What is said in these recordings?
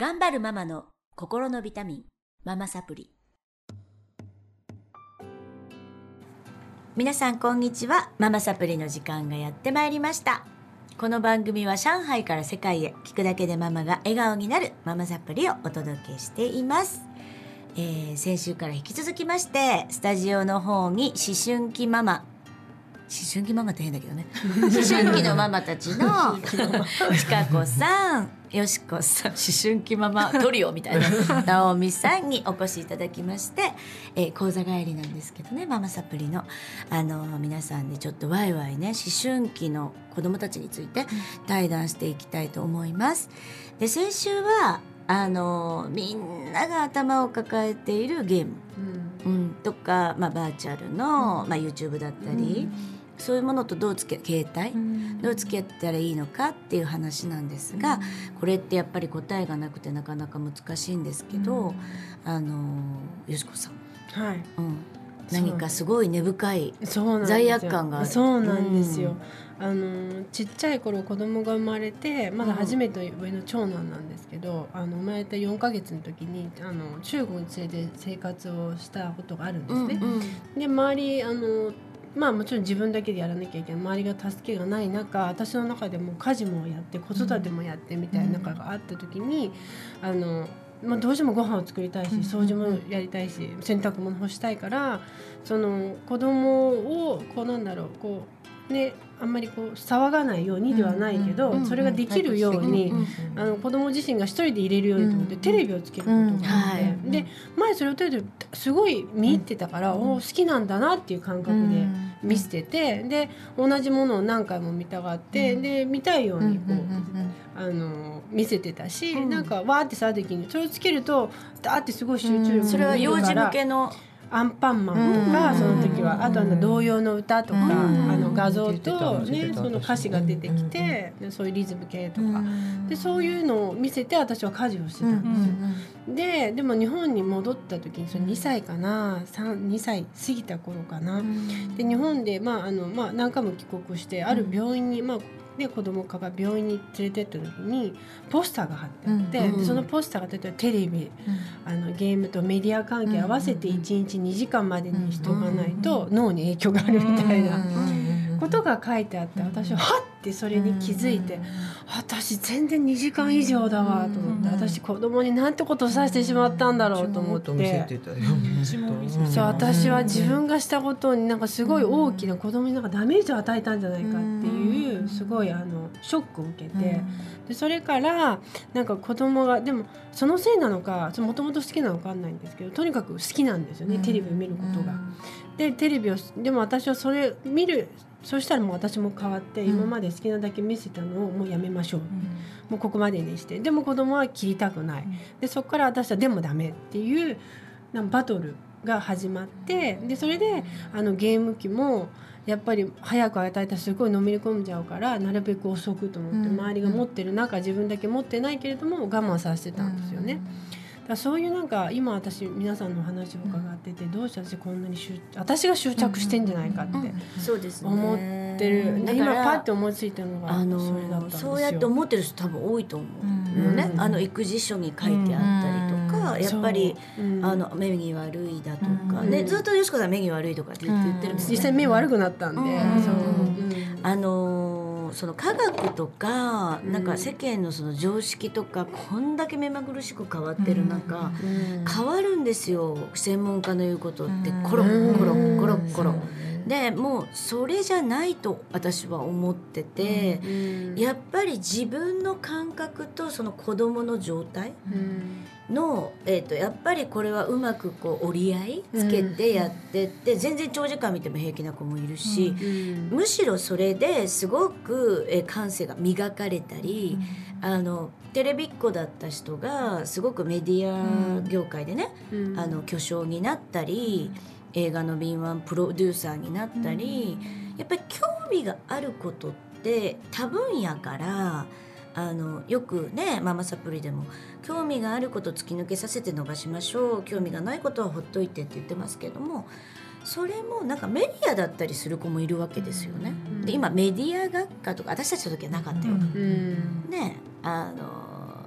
頑張るママの心のビタミン、ママサプリ。皆さんこんにちは。ママサプリの時間がやってまいりました。この番組は上海から世界へ、聞くだけでママが笑顔になるママサプリをお届けしています。先週から引き続きましてスタジオの方に思春期ママって変だけどね思春期のママたちのちかこさん、よしこさん、思春期ママトリオみたいななおみさんにお越しいただきまして、講座帰りなんですけどね、ママサプリの、皆さんでちょっとワイワイね、思春期の子どもたちについて対談していきたいと思います。で、先週はみんなが頭を抱えているゲーム、とか、バーチャルの、YouTube だったり、そういうものとどう付き合ったらいいのかっていう話なんですが、これってやっぱり答えがなくてなかなか難しいんですけど、よしこさん、はい、何かすごい根深い罪悪感がある。そうなんですよ、ちっちゃい頃子供が生まれて、まだ初めて上の長男なんですけど、生まれた4ヶ月の時に中国に連れて生活をしたことがあるんですね、で、周りもちろん自分だけでやらなきゃいけない、周りが助けがない中、私の中でも家事もやって子育てもやってみたいな中があった時に、どうしてもご飯を作りたいし、掃除もやりたいし、洗濯物干したいから、その子供をあんまり騒がないようにではないけど、それができるように、子供自身が一人で入れるようにと思って、テレビをつけることがあって、で、前それをテレビすごい見入ってたから、好きなんだなっていう感覚で見せてて、で、同じものを何回も見たがって、で、見たいように見せてたし、わーってさ、時にそれをつけるとだーってすごい集中力が出るから、それは幼児向けのアンパンマンとか、その時はあと童謡の歌とか、画像と、その歌詞が出てきて、そういうリズム系とかで、そういうのを見せて私は家事をしてたんですよ。でも日本に戻った時に、その2歳かな、2歳過ぎた頃かな、で、日本で、何回も帰国して、ある病院に、子供が病院に連れてった時にポスターが貼ってあって、そのポスターが例えばテレビ、ゲームとメディア関係合わせて1日2時間までにしておかないと脳に影響があるみたいなことが書いてあって、私ははってそれに気づいて、私全然2時間以上だわと思って、私子供になんてことをさせてしまったんだろうと思って、私は自分がしたことにすごい大きな、子供にダメージを与えたんじゃないかっていう、すごいショックを受けて、で、それから子供が、でもそのせいなのかもともと好きなのか分かんないんですけど、とにかく好きなんですよね、テレビを見ることが。で、テレビを、でも私はそれ見る、そうしたらもう私も変わって、今まで好きなだけ見せたのをもうやめましょう、もうここまでにして、でも子供は切りたくない、で、そこから私はでもダメっていうバトルが始まって、で、それでゲーム機もやっぱり早く与えたらすごいのめり込んじゃうから、なるべく遅くと思って、周りが持ってる中自分だけ持ってないけれども我慢させてたんですよね。そういう今私皆さんの話を伺ってて、どうしてこんなに私が執着してんじゃないかって思ってる、今パッて思いついたのがそれだったんですよ。そうやって思ってる人多分多いと思うよね、育児書に書いてあったりとか、やっぱり目に悪いだとかね、ずっとよしこさん目に悪いとかって言ってるもんね。実際目悪くなったんで、その科学とか、世間のその常識とか、こんだけ目まぐるしく変わってる中、変わるんですよ、専門家の言うことって。コロコロコロコロで、もうそれじゃないと私は思ってて、やっぱり自分の感覚とその子どもの状態の、やっぱりこれはうまく折り合いつけてやってって、全然長時間見ても平気な子もいるし、むしろそれですごく感性が磨かれたり、テレビっ子だった人がすごくメディア業界でね、巨匠になったり、映画の敏腕プロデューサーになったり、やっぱり興味があることって多分野からよくね、ママサプリでも興味があることを突き抜けさせて伸ばしましょう、興味がないことはほっといてって言ってますけども、それもメディアだったりする子もいるわけですよね。で、今メディア学科とか私たちの時はなかったよ、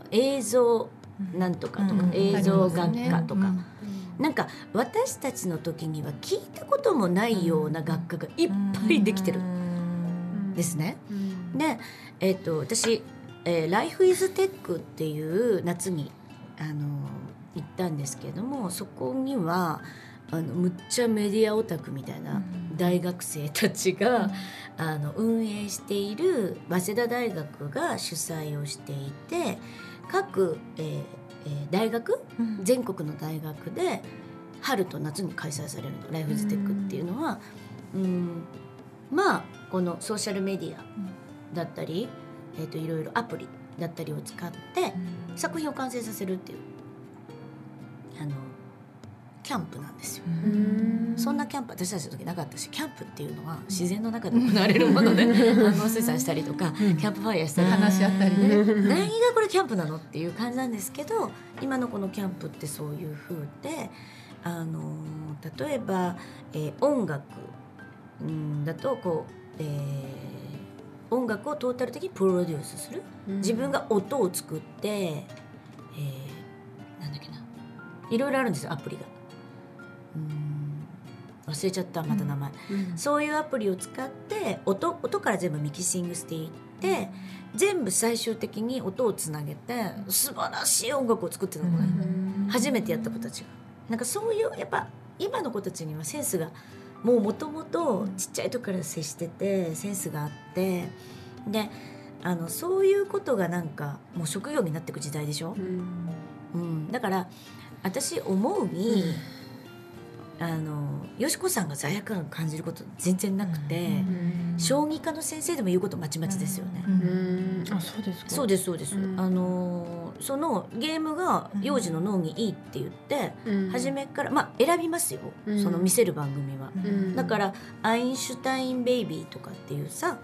映像なんとかとか、映像学科とか、なんか私たちの時には聞いたこともないような学科がいっぱいできてるですね。で、私ライフイズテックっていう夏に行ったんですけども、そこにはむっちゃメディアオタクみたいな大学生たちが、運営している早稲田大学が主催をしていて、各、大学、全国の大学で春と夏に開催されるのライフイズテックっていうのは、まあこのソーシャルメディアだったり、いろいろアプリだったりを使って作品を完成させるっていうキャンプなんですよ。そんなキャンプ私たちの時なかったし、キャンプっていうのは自然の中で行われるもので、水産したりとかキャンプファイヤーしたり話し合ったりね、何がこれキャンプなのっていう感じなんですけど、今のこのキャンプってそういう風で、例えば、音楽だとこう、音楽をトータル的にプロデュースする、自分が音を作って、なんだっけな、いろいろあるんですよアプリが。忘れちゃったまた名前、そういうアプリを使って音から全部ミキシングしていって、全部最終的に音をつなげて素晴らしい音楽を作ってたのが、初めてやった子たちが、なんかそういうやっぱ今の子たちにはセンスがもう元々ちっちゃい時から接しててセンスがあって、でそういうことがなんかもう職業になっていく時代でしょ、だから私思うに、よしこさんが罪悪感を感じること全然なくて、小児科の先生でも言うことまちまちですよね。あ、そうですか。そうですそうです、そのゲームが幼児の脳にいいって言って、初めから、まあ、選びますよ、その見せる番組は、だからアインシュタインベイビーとかっていうさ、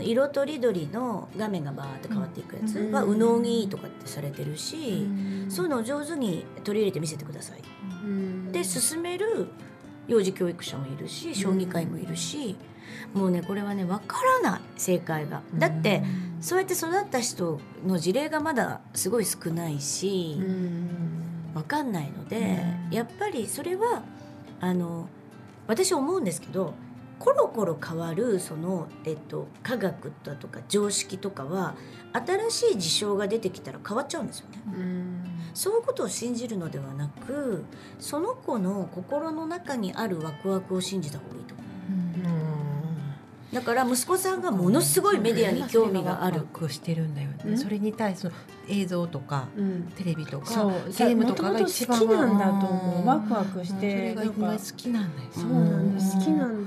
色とりどりの画面がバーって変わっていくやつは右脳にいいとかってされてるし、そういうのを上手に取り入れて見せてください、で進める幼児教育者もいるし、小児科医もいるし、もうねこれはね分からない、正解が。だってそうやって育った人の事例がまだすごい少ないし、分かんないので、やっぱりそれは私思うんですけど、コロコロ変わるその、科学だとか常識とかは新しい事象が出てきたら変わっちゃうんですよね。そういうことを信じるのではなく、その子の心の中にあるワクワクを信じた方がいいと思う。だから息子さんがものすごいメディアに興味がある、ワクワクしてるんだよね。それに対して映像とか、テレビとかゲームとかが一番好きなんだと思う。ワクワクして、それが一番好きなんだよ。そうなんだ、好きなんだよねきっ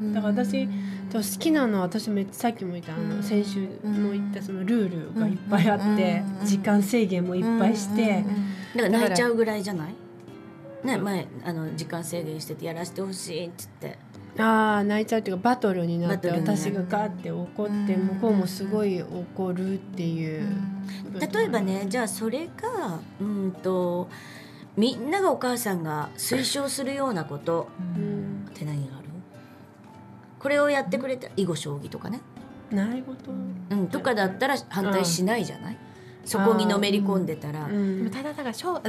とね。だから私好きなのは、私めっちゃさっきも言った先週も言ったそのルールがいっぱいあって、時間制限もいっぱいして、だから泣いちゃうぐらいじゃない、ね、前時間制限しててやらせてほしいっつって、あー泣いちゃうっていうか、バトルになって、私がガーって怒って向こうもすごい怒るっていう、例えばね、じゃあそれがみんながお母さんが推奨するようなことって何がある？これをやってくれた囲碁将棋とかね、習い事、とかだったら反対しないじゃない、そこにのめり込んでたら、ただ上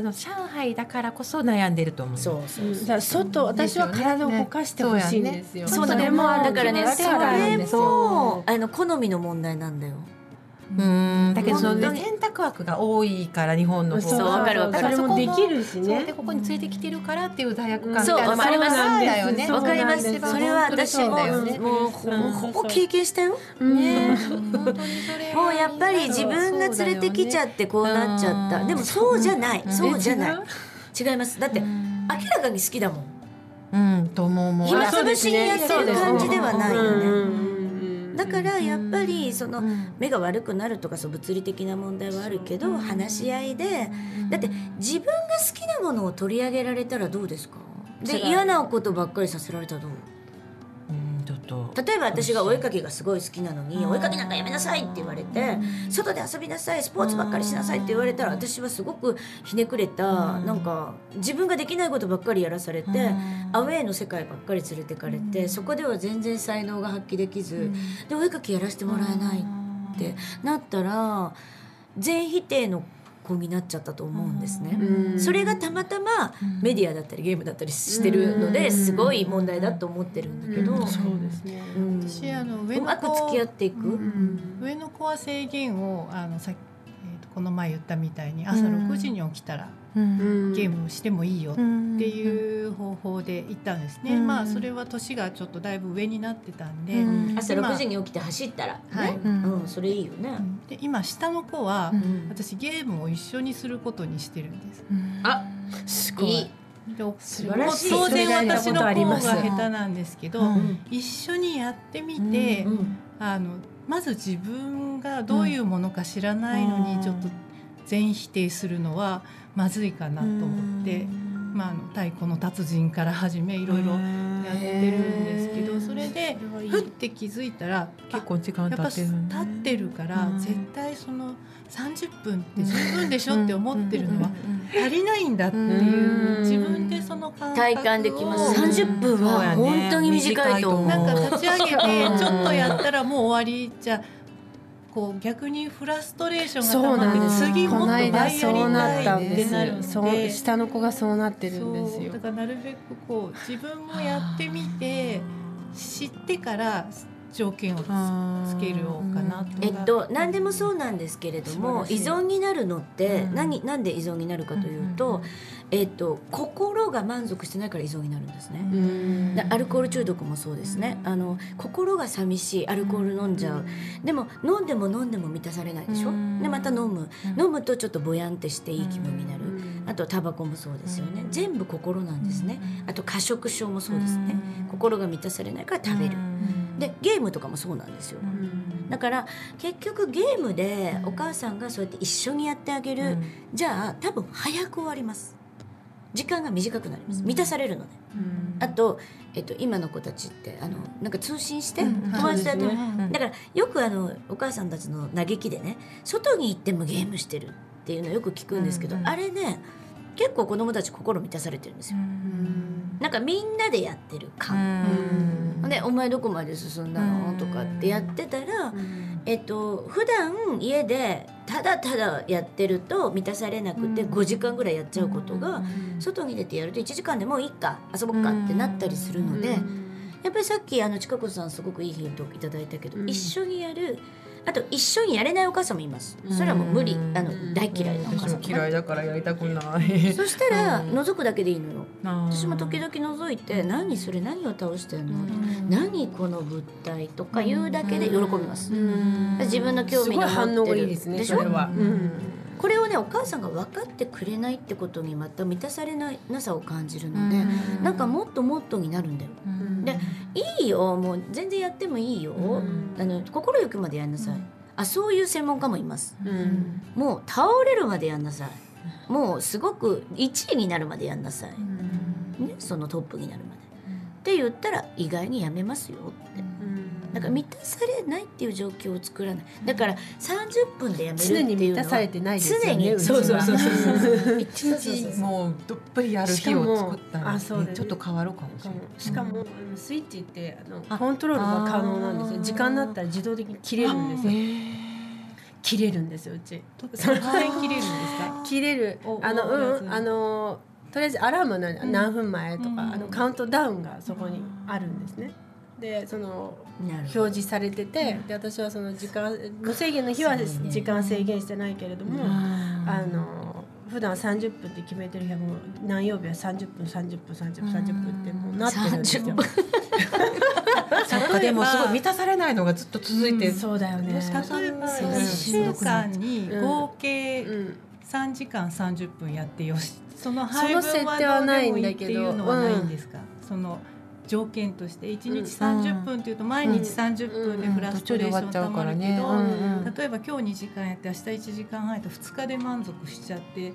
海だからこそ悩んでると思う。そうそうそう、だから外、私は体を動かしてほしいんですよ。そうだね、だからね、それも好みの問題なんだよ。だけどその選択枠が多いから日本の方は。わかるわかる。それもできるしね。でここについてきてるからっていう罪悪感みたいなのありますよね。わかります。それは私もほぼ経験したよ。ね。もうやっぱり自分が連れてきちゃってこうなっちゃった。でもそうじゃない。そうじゃない。違います。だって明らかに好きだもん。と思う。暇つぶしにやってる感じではないよね。だからやっぱりその目が悪くなるとか、そう物理的な問題はあるけど、話し合いで、だって自分が好きなものを取り上げられたらどうですか？で嫌なことばっかりさせられたらどう？例えば私がお絵かきがすごい好きなのに、お絵かきなんかやめなさいって言われて、外で遊びなさい、スポーツばっかりしなさいって言われたら、私はすごくひねくれた、なんか自分ができないことばっかりやらされて、アウェーの世界ばっかり連れてかれて、そこでは全然才能が発揮できず、でお絵かきやらせてもらえないってなったら、全否定の学校になっちゃったと思うんですね、うん、それがたまたまメディアだったりゲームだったりしてるのですごい問題だと思ってるんだけど、うんうん、そうですね、うん、私うまく付き合っていく、うん、上の子は制限をさっきこの前言ったみたいに朝6時に起きたらゲームをしてもいいよっていう方法で行ったんですね、まあ、それは年がちょっとだいぶ上になってたんで、朝6時に起きて走ったら、ね、はい、うん、それいいよね。で今下の子は私ゲームを一緒にすることにしてるんです、うん、あ、すごい素晴らしい。当然私の方が下手なんですけど、うん、一緒にやってみて、うんうん、まず自分がどういうものか知らないのにちょっと全否定するのはまずいかなと思って、まあ、太鼓の達人から始めいろいろやってるんですけど、それでふって気づいたら結構時間経ってる、ね、やっぱ経ってるから絶対その30分って十分でしょって思ってるのは足りないんだっていう自分でその感覚を体感できます。30分は本当に短いと思う。なんか立ち上げてちょっとやったらもう終わりじゃこう逆にフラストレーションが溜まって次もっと倍やりたいってなるので、下の子がそうなってるんですよ。だからなるべくこう自分もやってみて知ってから条件をつけるようかなと、何でもそうなんですけれども、依存になるのってなんで依存になるかというと、心が満足してないから依存になるんですね。アルコール中毒もそうですね。心が寂しい、アルコール飲んじゃう、でも飲んでも飲んでも満たされないでしょ。でまた飲むとちょっとぼやんってしていい気分になる。あとタバコもそうですよね。全部心なんですね。あと過食症もそうですね。心が満たされないから食べる。でゲームとかもそうなんですよ。だから結局ゲームでお母さんがそうやって一緒にやってあげる、じゃあ多分早く終わります。時間が短くなります。満たされるので、あと、今の子たちってなんか通信して友達だと、だからよくお母さんたちの嘆きでね、外に行ってもゲームしてるっていうのをよく聞くんですけど、あれね結構子供たち心満たされてるんですよ。なんかみんなでやってる感で、お前どこまで進んだのとかってやってたら、普段家でただただやってると満たされなくて5時間ぐらいやっちゃうことが、外に出てやると1時間でもういいか遊ぼっかってなったりするので、やっぱりさっきちかこさんすごくいいヒントをいただいたけど、一緒にやる、あと一緒にやれないお母さんもいます。それはもう無理、大嫌いなお母さん、嫌いだからやりたくないそしたら覗くだけでいいのよ。私も時々覗いて、何それ、何を倒してんの、何この物体とか言うだけで喜びます。自分の興味の持ってるでしょ。これをね、お母さんが分かってくれないってことにまた満たされないなさを感じるので、なんかもっともっとになるんだよ。でいいよ、もう全然やってもいいよ、心ゆくまでやんなさい、そういう専門家もいます、もう倒れるまでやんなさい、もうすごく1位になるまでやんなさい、ね、そのトップになるまでって言ったら意外にやめますよって、だから満たされないっていう状況を作らない。だから30分でやめるっていうのは常に満たされてないですよね。そう一日もうどっぷりやる日を作ったら、ね、ちょっと変わろうかもしれない。しかもスイッチってコントロールが可能なんですよ。時間になったら自動的に切れるんですよ。切れるんですよ、うち。それ切れるんですか？切れる。とりあえずアラームの何分前とか、カウントダウンがそこにあるんですね。でその表示されてて、で私はその時間無制限の日は時間制限してないけれども、普段30分って決めてる日はもう何曜日は30分ってもうなってるんですよ。でもすごい満たされないのがずっと続いて、そうだよね。例えば1週間に合計3時間30分やってよし、その配分はどうでもいいっていうのはないんですか？その条件として1日30分というと毎日30分でフラストレーションたまるけど、例えば今日2時間やって明日1時間半やって2日で満足しちゃって、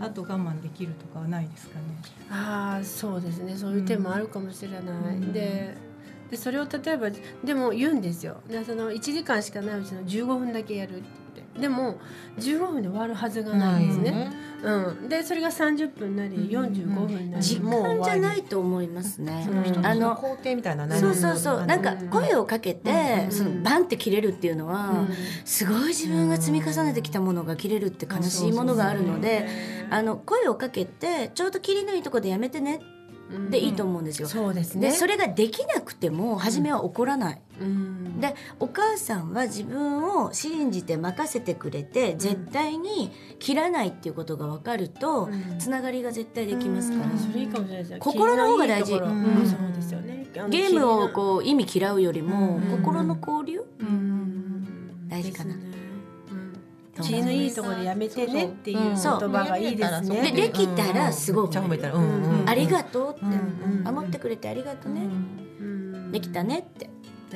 あと我慢できるとかはないですかね。そうですね、そういう手もあるかもしれない、でそれを例えばでも言うんですよ。でその1時間しかないうちの15分だけやるって。でも15分で終わるはずがないんですね、うん、でそれが30分なり45分なり時間じゃないと思いますね、うん、工程みたいな、そうそうそう、なんか声をかけて、うん、そのバンって切れるっていうのは、うん、すごい自分が積み重ねてきたものが切れるって悲しいものがあるので、声をかけてちょうど切りのいいとこでやめてねでいいと思うんですよ、うん、そうですね、でそれができなくても初めは怒らない、うん、でお母さんは自分を信じて任せてくれて、うん、絶対に切らないっていうことが分かるとつな、うん、がりが絶対できますから、うん、それいいかもしれないですよ、心の方が大事、うんうん、そうですよね、ゲームをこう意味嫌うよりも、うん、心の交流、うん、大事かな、うん知りのいいところでやめてねっていう言葉がいいですね。できたらすごい褒めたら、ありがとうって、守ってくれてありがとうね、できたねって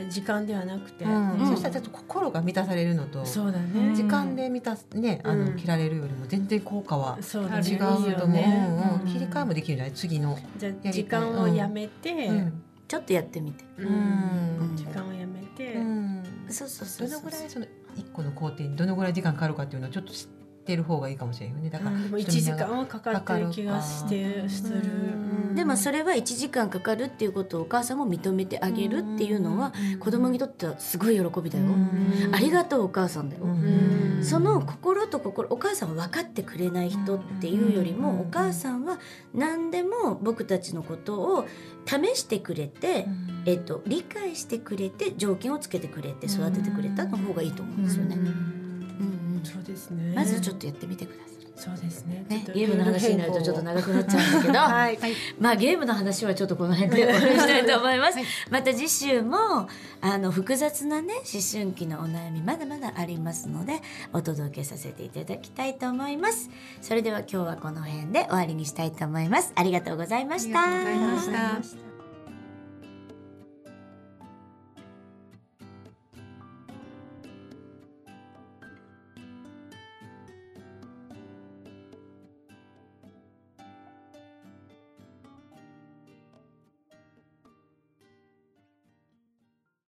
時間ではなくて、そしたらちょっと心が満たされるのと、そうだね、時間で満たすね、切られるよりも全然効果は違うと思う。切り替えもできるじゃない。次の時間をやめてちょっとやってみて、時間をやめて、そうそうそう、どのぐらいその1個の工程にどのぐらい時間かかるかっていうのをちょっと知ってる方がいいかもしれないよね。だから、でも1時間はかかってる気がしてする、うん、でもそれは1時間かかるっていうことをお母さんも認めてあげるっていうのは子供にとってはすごい喜びだよ、ありがとうお母さんだよ、その心と心、お母さんは分かってくれない人っていうよりも、お母さんは何でも僕たちのことを試してくれて、理解してくれて条件をつけてくれて育ててくれたの方がいいと思うんですよね。そうですね、まずちょっとやってみてください。そうですね、ゲームの話になるとちょっと長くなっちゃうんですけど、はい、まあゲームの話はちょっとこの辺で終わりにしたいと思います、はい、また次週も複雑なね、思春期のお悩みまだまだありますのでお届けさせていただきたいと思います。それでは今日はこの辺で終わりにしたいと思います。ありがとうございました。